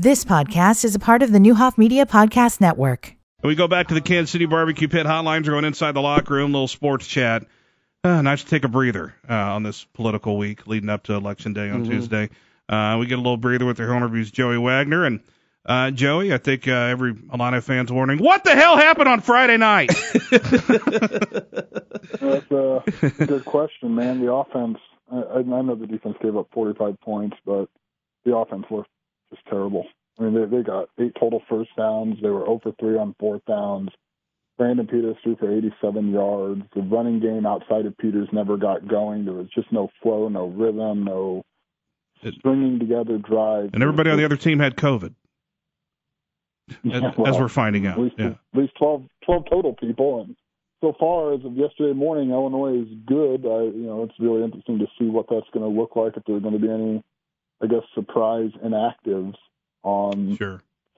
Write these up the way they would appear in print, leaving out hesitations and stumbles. This podcast is a part of the Newhoff Media Podcast Network. We go back to the Kansas City Barbecue Pit hotlines. We're going inside the locker room, little sports chat. Nice to take a breather on this political week leading up to Election Day on Tuesday. We get a little breather with our interviews, Joey Wagner. And Joey, I think every Illini fan's wondering, what the hell happened on Friday night? That's a good question, man. The offense, I know the defense gave up 45 points, but the offense looked just terrible. I mean, they got 8 total first downs. They were 0 for 3 on 4th downs. Brandon Peters threw for 87 yards. The running game outside of Peters never got going. There was just no flow, no rhythm, no stringing together drives. And everybody on the other team had COVID, as we're finding out. At least 12 total people. And so far, as of yesterday morning, Illinois is good. It's really interesting to see what that's going to look like, if there are going to be any, surprise inactives on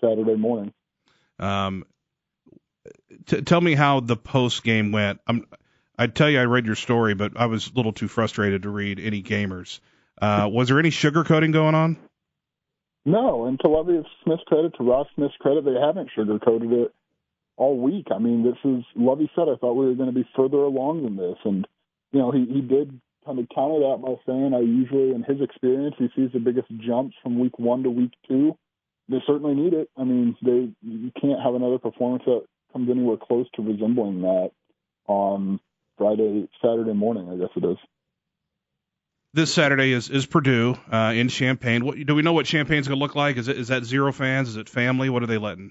Saturday morning. Tell me how the post game went. I'd tell you I read your story, but I was a little too frustrated to read any gamers. Was there any sugarcoating going on? No, and to Lovie Smith's credit, to Ross Smith's credit, they haven't sugarcoated it all week. I mean, this is, Lovie said, I thought we were going to be further along than this. And, he did kind of counter that by saying, in his experience, he sees the biggest jumps from week one to week two. They certainly need it. I mean, you can't have another performance that comes anywhere close to resembling that on Saturday morning, I guess it is. This Saturday is Purdue in Champaign. Do we know what Champaign's going to look like? Is that zero fans? Is it family? What are they letting?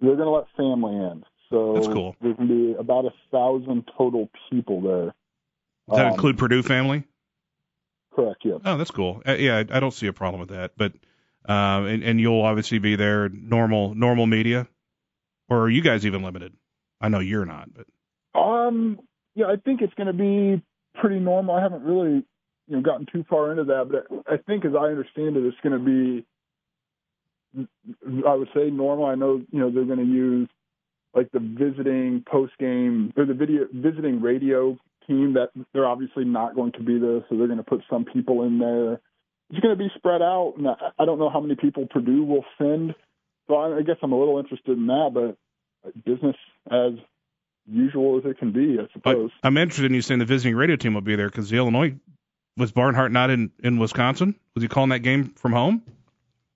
They're going to let family in. So that's cool. There's going to be about 1,000 total people there. Does that include Purdue family? Correct, yeah. Oh, that's cool. I don't see a problem with that. But and you'll obviously be there, normal media? Or are you guys even limited? I know you're not. But I think it's going to be pretty normal. I haven't really gotten too far into that, but I think, as I understand it, it's going to be, I would say, normal. I know, they're going to use like the visiting post game or the visiting radio team. That they're obviously not going to be there, so they're going to put some people in there. It's going to be spread out, and I don't know how many people Purdue will send. So I guess I'm a little interested in that, but business as usual as it can be, I suppose. I'm interested in you saying the visiting radio team will be there, because the Illinois. Was Barnhart not in Wisconsin? Was he calling that game from home?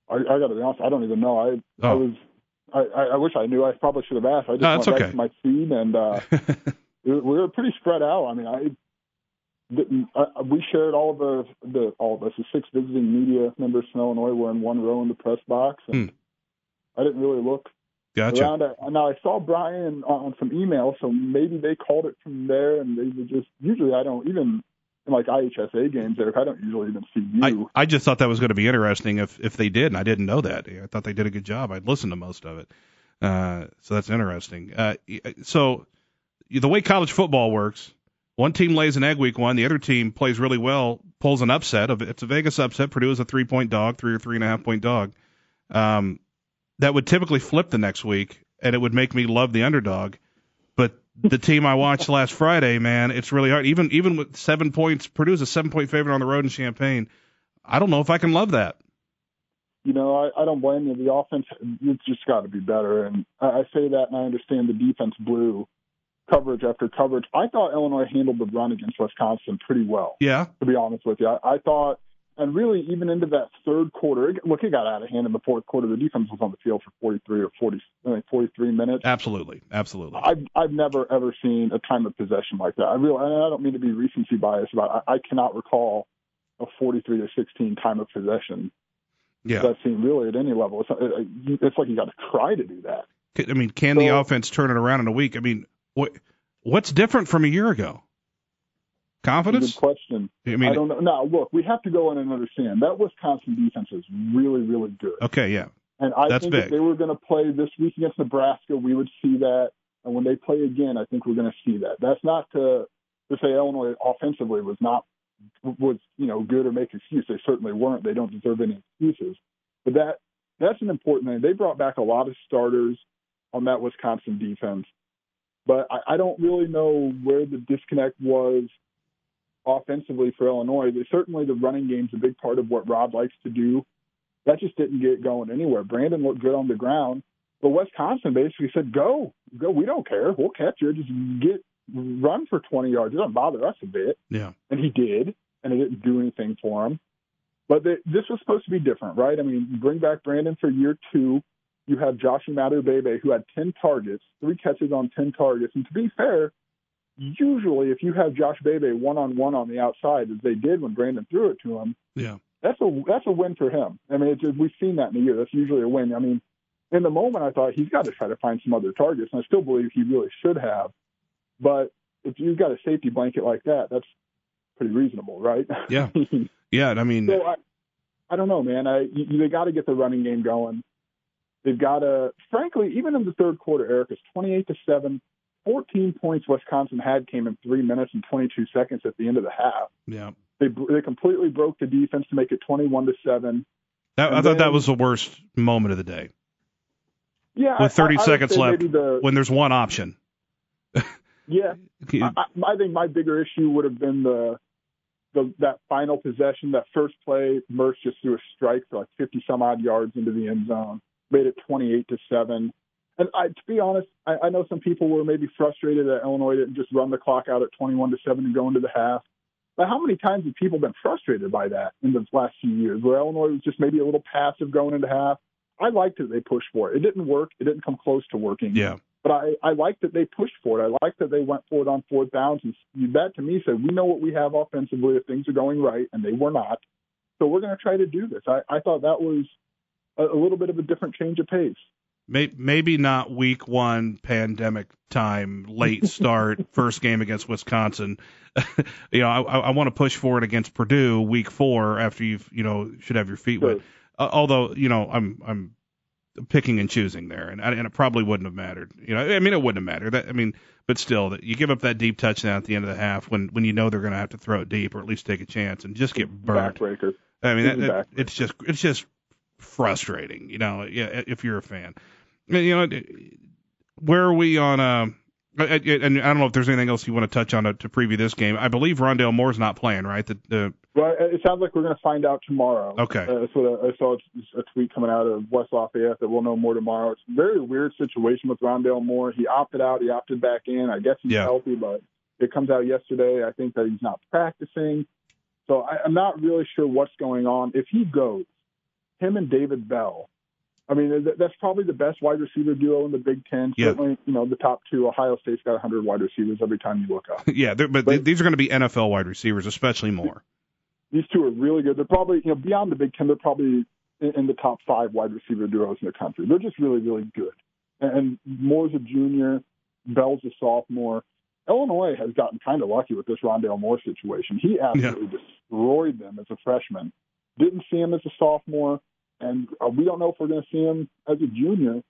I got to be honest, I don't even know. I wish I knew. I probably should have asked. I just went back to my team, and we were pretty spread out. I mean, we shared all of us. The 6 visiting media members from Illinois were in one row in the press box, and I didn't really look around. Now, I saw Brian on some email, so maybe they called it from there, and they would just. Usually, I don't even. Like IHSA games, Eric, I don't usually even see you. I just thought that was going to be interesting if they did, and I didn't know that. I thought they did a good job. I'd listened to most of it. So that's interesting. So the way college football works, one team lays an egg week one, the other team plays really well, pulls an upset. It's a Vegas upset. Purdue is a 3-point dog, 3 or 3.5-point dog. That would typically flip the next week, and it would make me love the underdog. But the team I watched last Friday, man, it's really hard. Even with 7 points, Purdue's a 7-point favorite on the road in Champaign. I don't know if I can love that. I don't blame you. The offense, it's just got to be better. And I say that, and I understand the defense blew coverage after coverage. I thought Illinois handled the run against Wisconsin pretty well. Yeah. To be honest with you, I thought, and really even into that third quarter, it got out of hand in the fourth quarter. The defense was on the field for 43 minutes. Absolutely. I've never, ever seen a time of possession like that. I don't mean to be recency biased, but I cannot recall a 43-16 time of possession. Yeah. That I've seen really at any level. It's like you got to try to do that. I mean, can the offense turn it around in a week? I mean, what's different from a year ago? Confidence? Good question. I don't know. Now, look, we have to go in and understand that Wisconsin defense is really, really good. Okay, yeah. And I think if they were going to play this week against Nebraska, we would see that. And when they play again, I think we're going to see that. That's not to say Illinois offensively was good or make excuse. They certainly weren't. They don't deserve any excuses. But that's an important thing. They brought back a lot of starters on that Wisconsin defense. But I don't really know where the disconnect was offensively for Illinois. Certainly the running game is a big part of what Rod likes to do. That just didn't get going anywhere. Brandon looked good on the ground, but Wisconsin basically said, go. We don't care. We'll catch you. Just run for 20 yards. It doesn't bother us a bit. Yeah. And he did, and it didn't do anything for him. But this was supposed to be different, right? I mean, bring back Brandon for year two. You have Josh Bebe, who had 10 targets, 3 catches on 10 targets. And to be fair, usually if you have Josh Bebe one-on-one on the outside, as they did when Brandon threw it to him, yeah, that's a win for him. I mean, we've seen that in a year. That's usually a win. I mean, in the moment I thought he's got to try to find some other targets, and I still believe he really should have. But if you've got a safety blanket like that, that's pretty reasonable, right? Yeah. Yeah, I mean, so I don't know, man. They got to get the running game going. They've got to, frankly, even in the third quarter, Eric, it's 28-7. 14 points Wisconsin had came in 3 minutes and 22 seconds at the end of the half. Yeah, they completely broke the defense to make it 21-7. I thought that was the worst moment of the day. Yeah, with 30 seconds left, when there's one option. Yeah, I think my bigger issue would have been that final possession, that first play. Mertz just threw a strike for like 50-some-odd yards into the end zone, made it 28-7. And to be honest, I know some people were maybe frustrated that Illinois didn't just run the clock out at 21-7 and go into the half. But how many times have people been frustrated by that in the last few years, where Illinois was just maybe a little passive going into half? I liked that they pushed for it. It didn't work. It didn't come close to working. Yeah. But I liked that they pushed for it. I liked that they went for it on fourth downs. And that, to me, said, we know what we have offensively if things are going right, and they were not. So we're going to try to do this. I thought that was a little bit of a different change of pace. Maybe not week one pandemic time, late start, first game against Wisconsin. I want to push for it against Purdue week 4 after should have your feet wet. Although, I'm picking and choosing there, and it probably wouldn't have mattered. It wouldn't have mattered. But still, that you give up that deep touchdown at the end of the half when you know they're going to have to throw it deep or at least take a chance and just get burned. Backbreaker. It's just frustrating, if you're a fan. Where are we on and I don't know if there's anything else you want to touch on to preview this game. I believe Rondale Moore's not playing, right? Well, it sounds like we're going to find out tomorrow. Okay. So I saw a tweet coming out of West Lafayette that we'll know more tomorrow. It's a very weird situation with Rondale Moore. He opted out. He opted back in. I guess he's healthy, but it comes out yesterday, I think, that he's not practicing. So I'm not really sure what's going on. If he goes, him and David Bell, that's probably the best wide receiver duo in the Big Ten. Certainly, the top 2. Ohio State's got 100 wide receivers every time you look up. Yeah, but these are going to be NFL wide receivers, especially Moore. These two are really good. They're probably, beyond the Big Ten, they're probably in the top 5 wide receiver duos in the country. They're just really, really good. And Moore's a junior, Bell's a sophomore. Illinois has gotten kind of lucky with this Rondale Moore situation. He absolutely destroyed them as a freshman. Didn't see him as a sophomore, and we don't know if we're going to see him as a junior,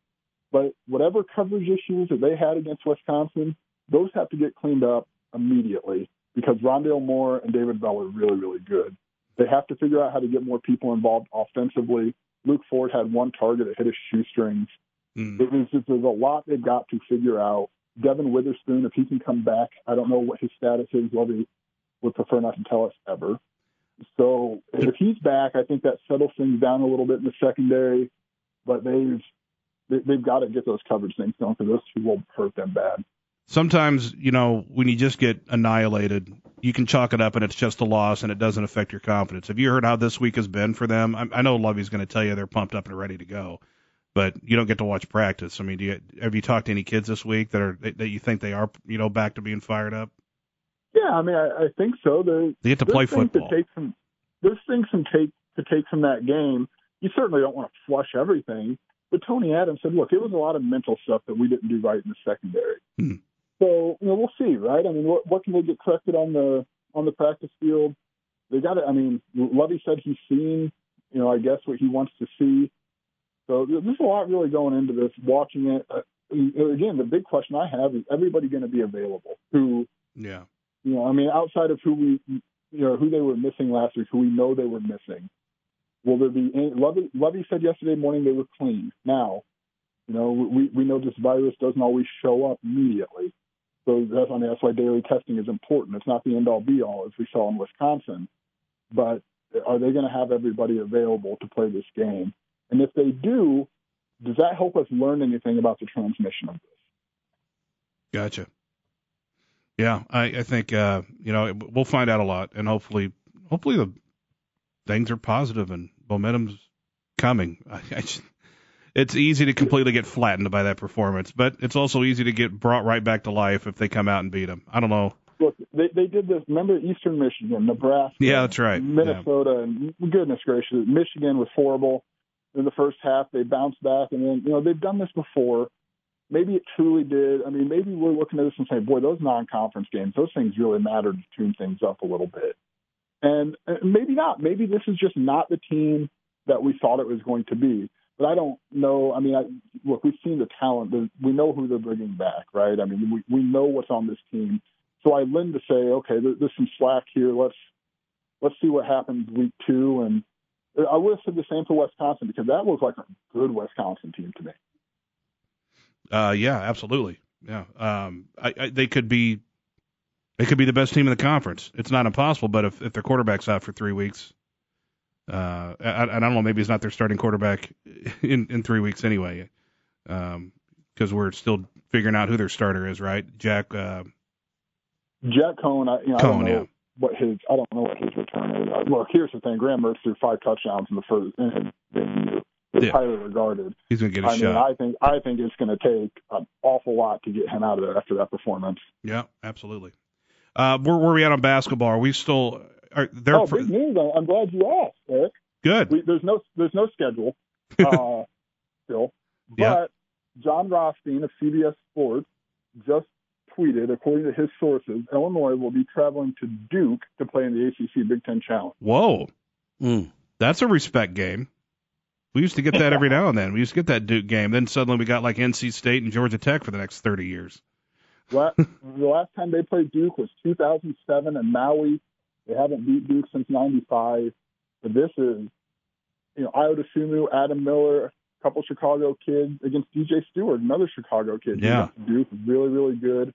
but whatever coverage issues that they had against Wisconsin, those have to get cleaned up immediately because Rondale Moore and David Bell are really, really good. They have to figure out how to get more people involved offensively. Luke Ford had 1 target that hit his shoestrings. There's a lot they've got to figure out. Devin Witherspoon, if he can come back, I don't know what his status is. Well, they would prefer not to tell us ever. So if he's back, I think that settles things down a little bit in the secondary. But they've got to get those coverage things done because those two will hurt them bad. Sometimes, when you just get annihilated, you can chalk it up and it's just a loss and it doesn't affect your confidence. Have you heard how this week has been for them? I know Lovey's going to tell you they're pumped up and ready to go, but you don't get to watch practice. Have you talked to any kids this week that you think they are back to being fired up? Yeah, I think so. They get to play football. There's things to take from that game. You certainly don't want to flush everything. But Tony Adams said, look, it was a lot of mental stuff that we didn't do right in the secondary. So, we'll see, right? What can they get corrected on the practice field? They got it. Lovey said he's seen, I guess, what he wants to see. So there's a lot really going into this, watching it. Again, the big question I have is everybody going to be available? Outside of who they were missing last week, who we know they were missing, will there be any? Lovey said yesterday morning they were clean. Now, we know this virus doesn't always show up immediately, so that's why daily testing is important. It's not the end all be all, as we saw in Wisconsin, but Are they going to have everybody available to play this game? And if they do, does that help us learn anything about the transmission of this? Gotcha. Yeah, I think, we'll find out a lot, and hopefully the things are positive and momentum's coming. It's easy to completely get flattened by that performance, but it's also easy to get brought right back to life if they come out and beat them. I don't know. Look, they did this. Remember Eastern Michigan, Nebraska, yeah, that's right. Minnesota, and goodness gracious, Michigan was horrible in the first half. They bounced back, and then, they've done this before. Maybe it truly did. I mean, maybe we're looking at this and saying, boy, those non-conference games, those things really matter to tune things up a little bit. And maybe not. Maybe this is just not the team that we thought it was going to be. But I don't know. I mean, look, we've seen the talent. We know who they're bringing back, right? I mean, we know what's on this team. So I lend to say, okay, there's some slack here. Let's see what happens week 2. And I would have said the same for Wisconsin, because that looks like a good Wisconsin team to me. Yeah, absolutely. Yeah, they could be the best team in the conference. It's not impossible, but if their quarterback's out for 3 weeks, I don't know, maybe it's not their starting quarterback in 3 weeks anyway, because we're still figuring out who their starter is, right? Jack Cohn. I don't know what his return is. Look, here's the thing: Graham Mertz threw 5 touchdowns in the first inning. Is highly regarded. He's going to get a shot. I think it's going to take an awful lot to get him out of there after that performance. Yeah, absolutely. Where were we at on basketball? Are we still there? Oh, big news! I'm glad you asked, Eric. Good. There's no schedule still, but yeah. Jon Rothstein of CBS Sports just tweeted, according to his sources, Illinois will be traveling to Duke to play in the ACC Big Ten Challenge. Whoa, that's a respect game. We used to get that every now and then. We used to get that Duke game. Then suddenly we got like NC State and Georgia Tech for the next 30 years. Well, the last time they played Duke was 2007 in Maui. They haven't beat Duke since 95. But this is, Iota Sumu, Adam Miller, a couple Chicago kids against DJ Stewart, another Chicago kid. Yeah. Duke, really, really good.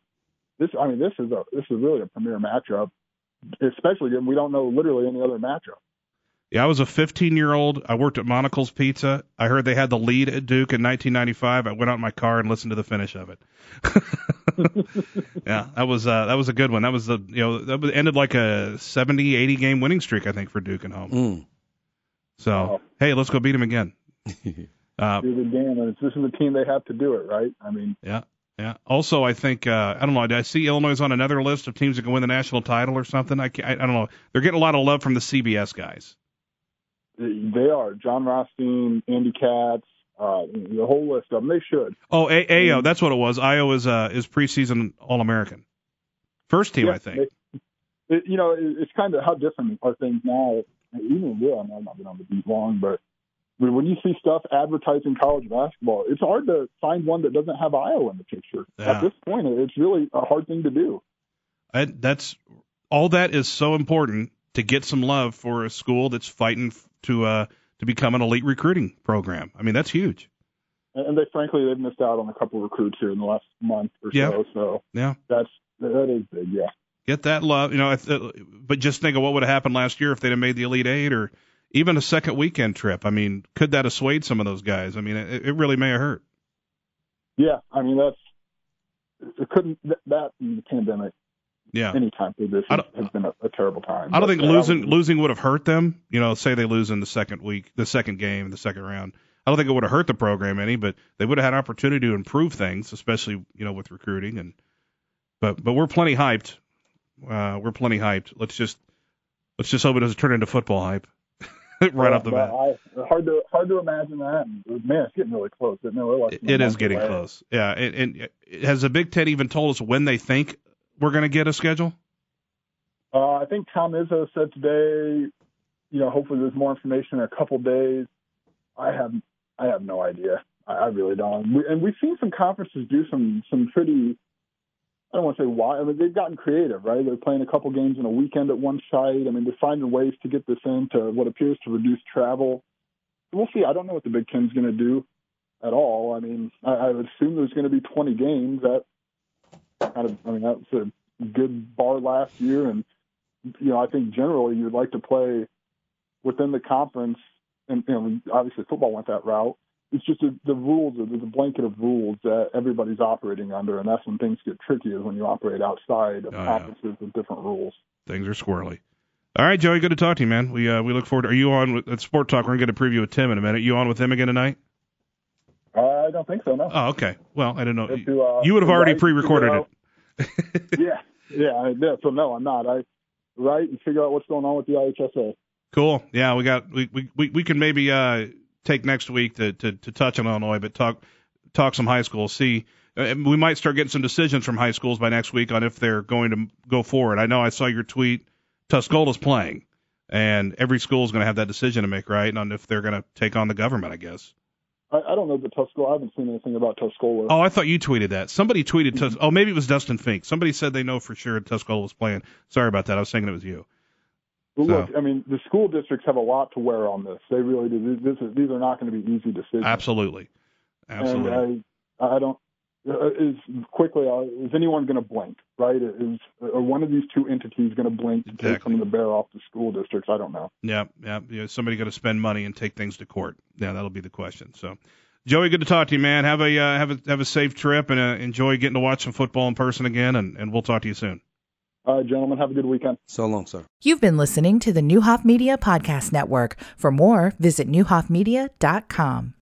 This is really a premier matchup, especially given we don't know literally any other matchup. Yeah, I was a 15-year-old. I worked at Monocle's Pizza. I heard they had the lead at Duke in 1995. I went out in my car and listened to the finish of it. Yeah, that was a good one. That was that ended like a 70, 80 game winning streak, I think, for Duke and home. So Hey, let's go beat them again. This is the team they have to do it, right? I mean, yeah. Also, I think I don't know. Did I see Illinois on another list of teams that can win the national title or something? I don't know. They're getting a lot of love from the CBS guys. They are. Jon Rothstein, Andy Katz, the whole list of them. They should. Oh, Ayo, that's what it was. Ayo is preseason All-American. First team, yeah, I think. It's kind of how different are things now. I've not been on the beat long, but when you see stuff advertising college basketball, it's hard to find one that doesn't have Ayo in the picture. Yeah. At this point, it's really a hard thing to do. All that is so important to get some love for a school that's fighting to become an elite recruiting program. I mean, that's huge. And they've missed out on a couple of recruits here in the last month or so. So yeah, that is big. Yeah, get that love. But just think of what would have happened last year if they'd have made the Elite Eight or even a second weekend trip. I mean, could that assuage some of those guys? I mean, it really may have hurt. Yeah, I mean that and the pandemic. Yeah, any time through this has been a terrible time. I don't think losing would have hurt them. Say they lose in the second week, the second game, the second round. I don't think it would have hurt the program any, but they would have had an opportunity to improve things, especially with recruiting. And but we're plenty hyped. Let's just hope it doesn't turn into football hype off the bat. Hard to imagine that. Man, it's getting really close. It is getting close. Yeah, and has the Big Ten even told us when they think we're going to get a schedule? I think Tom Izzo said today, hopefully there's more information in a couple days. I have no idea. I really don't. We've seen some conferences do some pretty, I don't want to say wild. I mean, they've gotten creative, right? They're playing a couple games in a weekend at one site. I mean, they're finding ways to get this into what appears to reduce travel. We'll see. I don't know what the Big Ten's going to do at all. I mean, I would assume there's going to be 20 games that. That was a good bar last year, and I think generally you'd like to play within the conference, and obviously football went that route. It's just the rules, there's a blanket of rules that everybody's operating under, and that's when things get tricky, is when you operate outside of conferences with different rules. Things are squirrely. All right, Joey, good to talk to you, man. We look forward to, are you on at Sport Talk? We're going to get a preview with Tim in a minute. You on with him again tonight? I don't think so, no. Oh, okay. Well, I don't know. You would have already pre-recorded it. Yeah. So, no, I'm not. And figure out what's going on with the IHSA. Cool. Yeah, we can maybe take next week to touch on Illinois, but talk some high school. See, we might start getting some decisions from high schools by next week on if they're going to go forward. I know I saw your tweet. Tuscola's playing, and every school is going to have that decision to make, right? On if they're going to take on the government, I guess. I don't know the Tuscola. I haven't seen anything about Tuscola. Oh, I thought you tweeted that. Somebody tweeted Oh, maybe it was Dustin Fink. Somebody said they know for sure Tuscola was playing. Sorry about that. I was thinking it was you. Well, so. Look, I mean, the school districts have a lot to wear on this. They really do. These are not going to be easy decisions. Absolutely. And I don't. Is anyone going to blink, right? Are one of these two entities going to blink to take some of the bear off the school districts? I don't know. Yeah. Somebody got to spend money and take things to court. Yeah, that'll be the question. So, Joey, good to talk to you, man. Have a safe trip and enjoy getting to watch some football in person again, and we'll talk to you soon. All right, gentlemen, have a good weekend. So long, sir. You've been listening to the Newhoff Media Podcast Network. For more, visit newhoffmedia.com.